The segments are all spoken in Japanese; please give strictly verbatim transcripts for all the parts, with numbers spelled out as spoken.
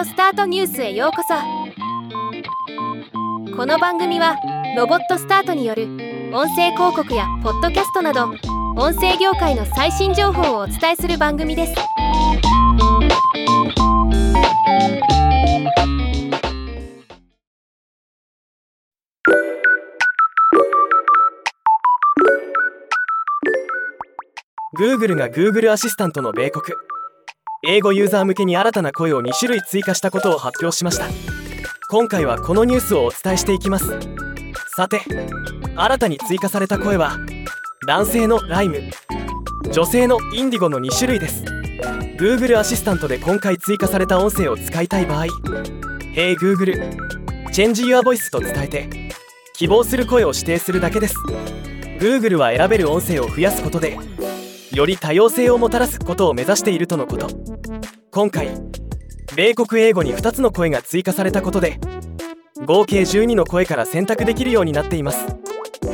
オスタートニュースへようこそ。この番組はロボットスタートによる音声広告やポッドキャストなど音声業界の最新情報をお伝えする番組です。Google が Google アシスタントの米国英語ユーザー向けに新たな声をに種類追加したことを発表しました。今回はこのニュースをお伝えしていきます。さて、新たに追加された声は男性のライム、女性のインディゴのに種類です。 Google アシスタントで今回追加された音声を使いたい場合、 Hey Google Change Your Voice と伝えて希望する声を指定するだけです。 Google は選べる音声を増やすことでより多様性をもたらすことを目指しているとのこと。今回米国英語にふたつの声が追加されたことで合計じゅうにの声から選択できるようになっています。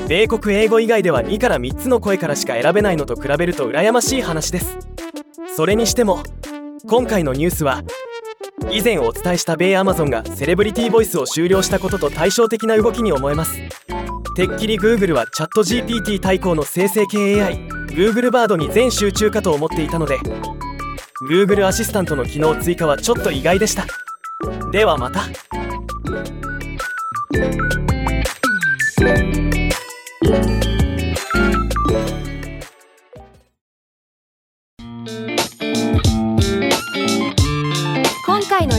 米国英語以外ではにからみっつの声からしか選べないのと比べると羨ましい話です。それにしても今回のニュースは以前お伝えした米アマゾンがセレブリティボイスを終了したことと対照的な動きに思えます。てっきり Google はチャット ジーピーティー 対抗の生成系 エーアイGoogle Bard に全集中かと思っていたので Google アシスタントの機能追加はちょっと意外でした。ではまた。今回の